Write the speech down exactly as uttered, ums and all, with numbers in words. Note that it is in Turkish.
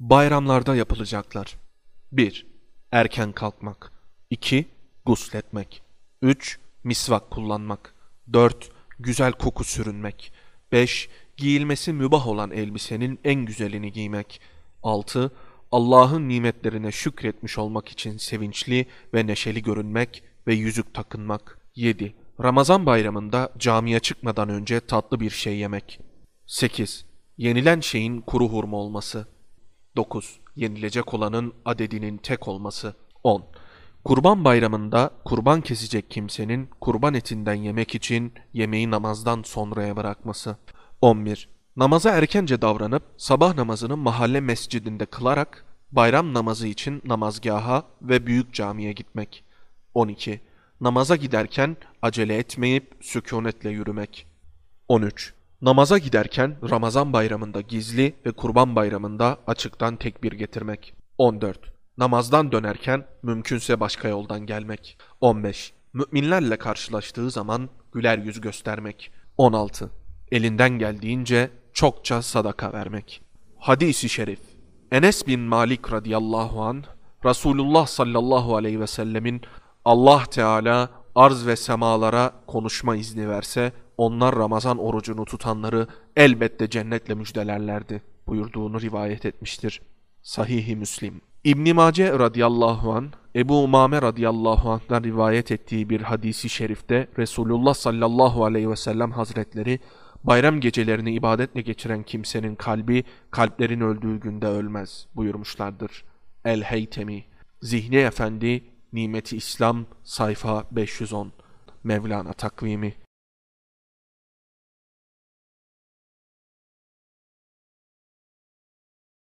bayramlarda yapılacaklar. bir Erken kalkmak. iki Gusletmek. üç Misvak kullanmak. dört Güzel koku sürünmek. beş Giyilmesi mübah olan elbisenin en güzelini giymek. altı Allah'ın nimetlerine şükretmiş olmak için sevinçli ve neşeli görünmek ve yüzük takınmak. yedi Ramazan bayramında camiye çıkmadan önce tatlı bir şey yemek. sekiz Yenilen şeyin kuru hurma olması. dokuz Yenilecek olanın adedinin tek olması. on Kurban bayramında kurban kesecek kimsenin kurban etinden yemek için yemeği namazdan sonraya bırakması. on bir Namaza erkence davranıp sabah namazını mahalle mescidinde kılarak bayram namazı için namazgaha ve büyük camiye gitmek. on iki Namaza giderken acele etmeyip sükunetle yürümek. on üç Namaza giderken Ramazan bayramında gizli ve kurban bayramında açıktan tekbir getirmek. on dört Namazdan dönerken mümkünse başka yoldan gelmek. on beş Müminlerle karşılaştığı zaman güler yüz göstermek. on altı Elinden geldiğince çokça sadaka vermek. Hadis-i şerif. Enes bin Malik radıyallahu anh, Resulullah sallallahu aleyhi ve sellemin Allah Teala arz ve semalara konuşma izni verse, onlar Ramazan orucunu tutanları elbette cennetle müjdelerlerdi buyurduğunu rivayet etmiştir. Sahih-i Müslim. İbn-i Mace radıyallahu anh, Ebu Umame radıyallahu anh'dan rivayet ettiği bir hadisi şerifte Resulullah sallallahu aleyhi ve sellem hazretleri, bayram gecelerini ibadetle geçiren kimsenin kalbi, kalplerin öldüğü günde ölmez buyurmuşlardır. El-Heytemi. Zihni Efendi, Nimet-i İslam, sayfa beş yüz on. Mevlana Takvimi.